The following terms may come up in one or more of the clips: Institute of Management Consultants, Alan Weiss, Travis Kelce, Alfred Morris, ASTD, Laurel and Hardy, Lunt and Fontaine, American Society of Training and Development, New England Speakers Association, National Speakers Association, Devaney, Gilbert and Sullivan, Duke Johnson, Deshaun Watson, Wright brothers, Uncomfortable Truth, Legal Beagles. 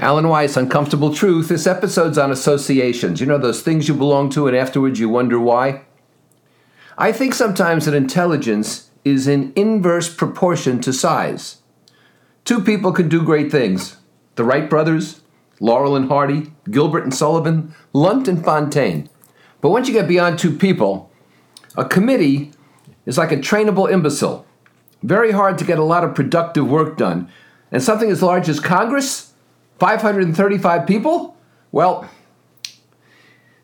Alan Weiss, Uncomfortable Truth. This episode's on associations. You know, those things you belong to and afterwards you wonder why? I think sometimes that intelligence is in inverse proportion to size. Two people could do great things. The Wright brothers, Laurel and Hardy, Gilbert and Sullivan, Lunt and Fontaine. But once you get beyond two people, a committee is like a trainable imbecile. Very hard to get a lot of productive work done. And something as large as Congress, 535 people? Well,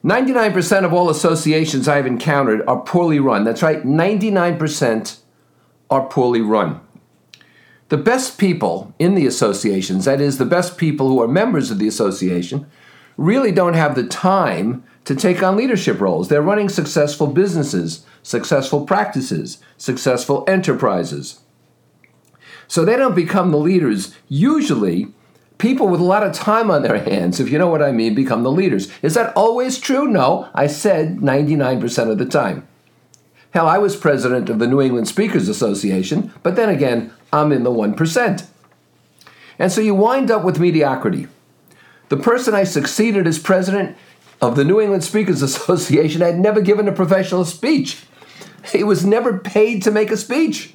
99% of all associations I've encountered are poorly run. That's right, 99% are poorly run. The best people in the associations, that is, the best people who are members of the association, really don't have the time to take on leadership roles. They're running successful businesses, successful practices, successful enterprises. So they don't become the leaders. Usually, people with a lot of time on their hands, if you know what I mean, become the leaders. Is that always true? No, I said 99% of the time. Hell, I was president of the New England Speakers Association, but then again, I'm in the 1%. And so you wind up with mediocrity. The person I succeeded as president of the New England Speakers Association had never given a professional speech. He was never paid to make a speech.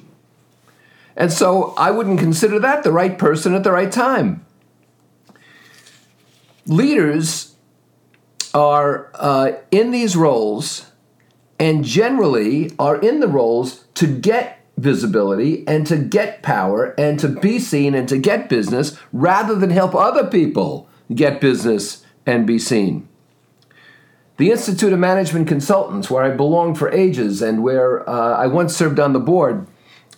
And so I wouldn't consider that the right person at the right time. Leaders are in these roles and generally are in the roles to get visibility and to get power and to be seen and to get business rather than help other people get business and be seen. The Institute of Management Consultants, where I belonged for ages and where I once served on the board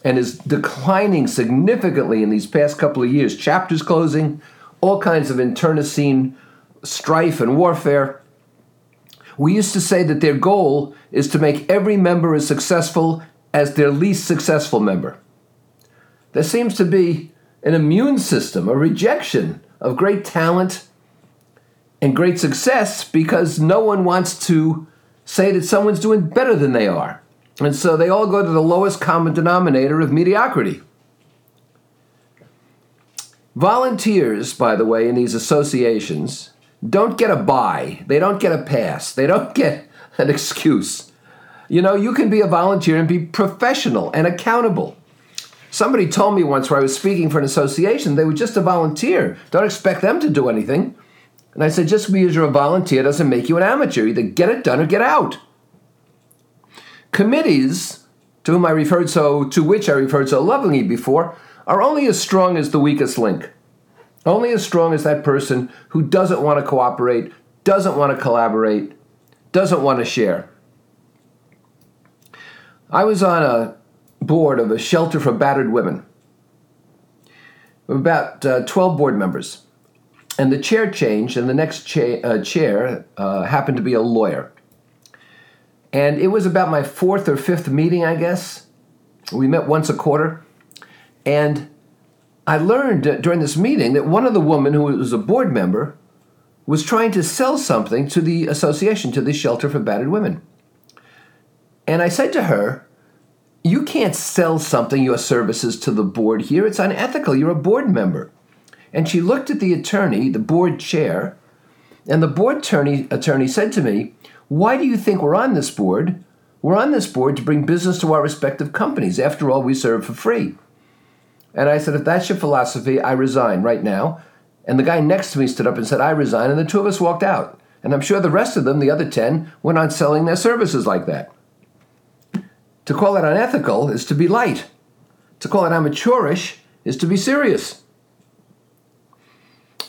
and is declining significantly in these past couple of years, chapters closing, all kinds of internecine strife and warfare. We used to say that their goal is to make every member as successful as their least successful member. There seems to be an immune system, a rejection of great talent and great success because no one wants to say that someone's doing better than they are. And so they all go to the lowest common denominator of mediocrity. Volunteers, by the way, in these associations don't get a buy. They don't get a pass. They don't get an excuse. You know, you can be a volunteer and be professional and accountable. Somebody told me once where I was speaking for an association, they were just a volunteer. Don't expect them to do anything. And I said, just because you're a volunteer doesn't make you an amateur. Either get it done or get out. Committees, to which I referred so lovingly before, are only as strong as the weakest link. Only as strong as that person who doesn't want to cooperate, doesn't want to collaborate, doesn't want to share. I was on a board of a shelter for battered women. About 12 board members. And the chair changed, and the next chair happened to be a lawyer. And it was about my fourth or fifth meeting, I guess. We met once a quarter. And I learned during this meeting that one of the women who was a board member was trying to sell something to the association, to the shelter for battered women. And I said to her, you can't sell something, your services, to the board here. It's unethical. You're a board member. And she looked at the attorney, the board chair, and the board attorney said to me, why do you think we're on this board? We're on this board to bring business to our respective companies. After all, we serve for free. And I said, if that's your philosophy, I resign right now. And the guy next to me stood up and said, I resign. And the two of us walked out. And I'm sure the rest of them, the other 10, went on selling their services like that. To call it unethical is to be light. To call it amateurish is to be serious.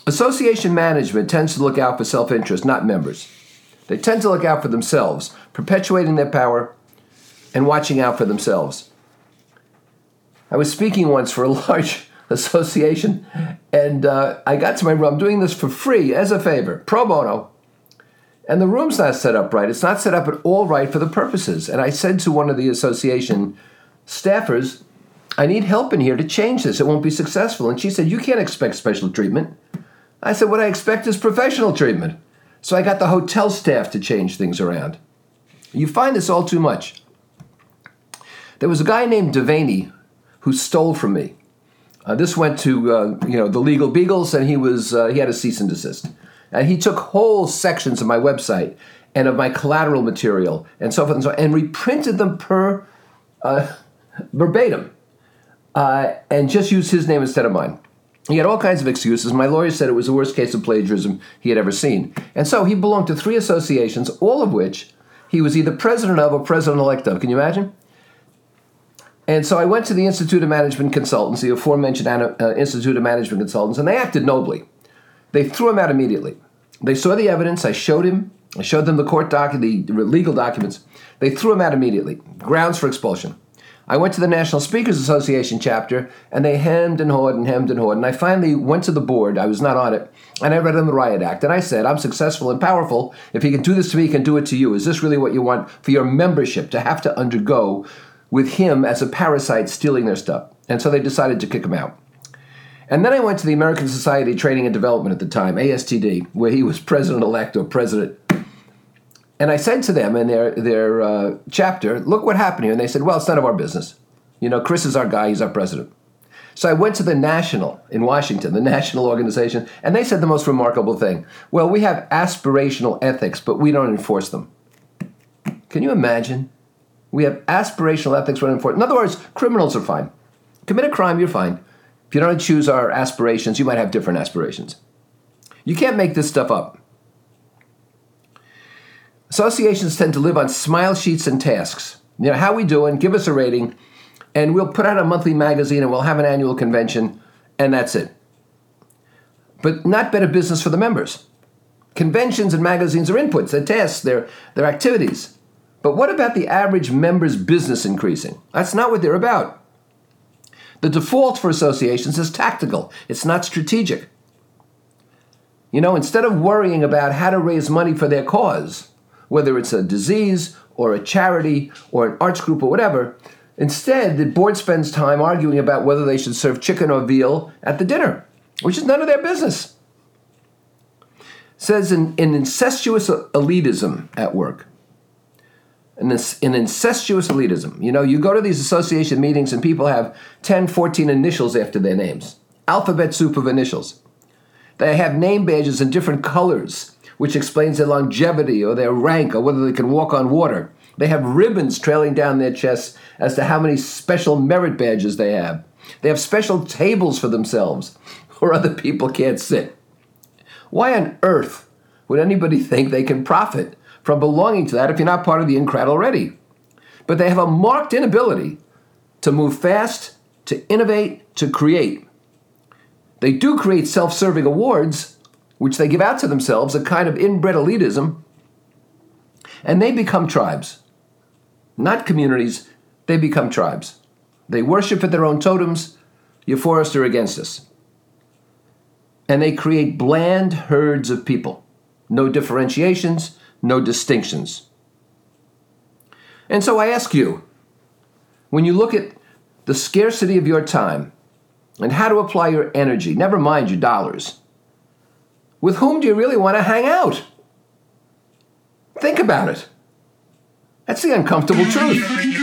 Association management tends to look out for self-interest, not members. They tend to look out for themselves, perpetuating their power and watching out for themselves. I was speaking once for a large association, and I got to my room. I'm doing this for free, as a favor, pro bono. And the room's not set up right. It's not set up at all right for the purposes. And I said to one of the association staffers, I need help in here to change this. It won't be successful. And she said, you can't expect special treatment. I said, what I expect is professional treatment. So I got the hotel staff to change things around. You find this all too much. There was a guy named Devaney who stole from me. This went to the Legal Beagles, and he had a cease and desist. And he took whole sections of my website and of my collateral material and so forth and so on, and reprinted them verbatim, and just used his name instead of mine. He had all kinds of excuses. My lawyer said it was the worst case of plagiarism he had ever seen. And so he belonged to three associations, all of which he was either president of or president-elect of. Can you imagine? And so I went to the Institute of Management Consultants, the aforementioned Institute of Management Consultants, and they acted nobly. They threw him out immediately. They saw the evidence. I showed them the court document, the legal documents. They threw him out immediately. Grounds for expulsion. I went to the National Speakers Association chapter, and they hemmed and hawed. And I finally went to the board. I was not on it. And I read them the Riot Act. And I said, I'm successful and powerful. If he can do this to me, he can do it to you. Is this really what you want for your membership to have to undergo with him as a parasite stealing their stuff? And so they decided to kick him out. And then I went to the American Society of Training and Development at the time, ASTD, where he was president-elect or president. And I said to them in their chapter, look what happened here. And they said, well, it's none of our business. You know, Chris is our guy. He's our president. So I went to the National in Washington, the National organization, and they said the most remarkable thing. Well, we have aspirational ethics, but we don't enforce them. Can you imagine? We have aspirational ethics, we don't enforce them. In other words, criminals are fine. Commit a crime, you're fine. If you don't choose our aspirations, you might have different aspirations. You can't make this stuff up. Associations tend to live on smile sheets and tasks. You know, how we doing? Give us a rating, and we'll put out a monthly magazine, and we'll have an annual convention, and that's it. But not better business for the members. Conventions and magazines are inputs, they're tasks, they're activities. But what about the average member's business increasing? That's not what they're about. The default for associations is tactical. It's not strategic. You know, instead of worrying about how to raise money for their cause, whether it's a disease or a charity or an arts group or whatever. Instead, the board spends time arguing about whether they should serve chicken or veal at the dinner, which is none of their business. It says an incestuous elitism at work. An incestuous elitism. You know, you go to these association meetings and people have 10, 14 initials after their names. Alphabet soup of initials. They have name badges in different colors, which explains their longevity or their rank or whether they can walk on water. They have ribbons trailing down their chests as to how many special merit badges they have. They have special tables for themselves where other people can't sit. Why on earth would anybody think they can profit from belonging to that if you're not part of the in crowd already? But they have a marked inability to move fast, to innovate, to create. They do create self-serving awards, which they give out to themselves, a kind of inbred elitism, and they become tribes. Not communities, they become tribes. They worship at their own totems, you're for us or against us. And they create bland herds of people. No differentiations, no distinctions. And so I ask you, when you look at the scarcity of your time and how to apply your energy, never mind your dollars, with whom do you really want to hang out? Think about it. That's the uncomfortable truth.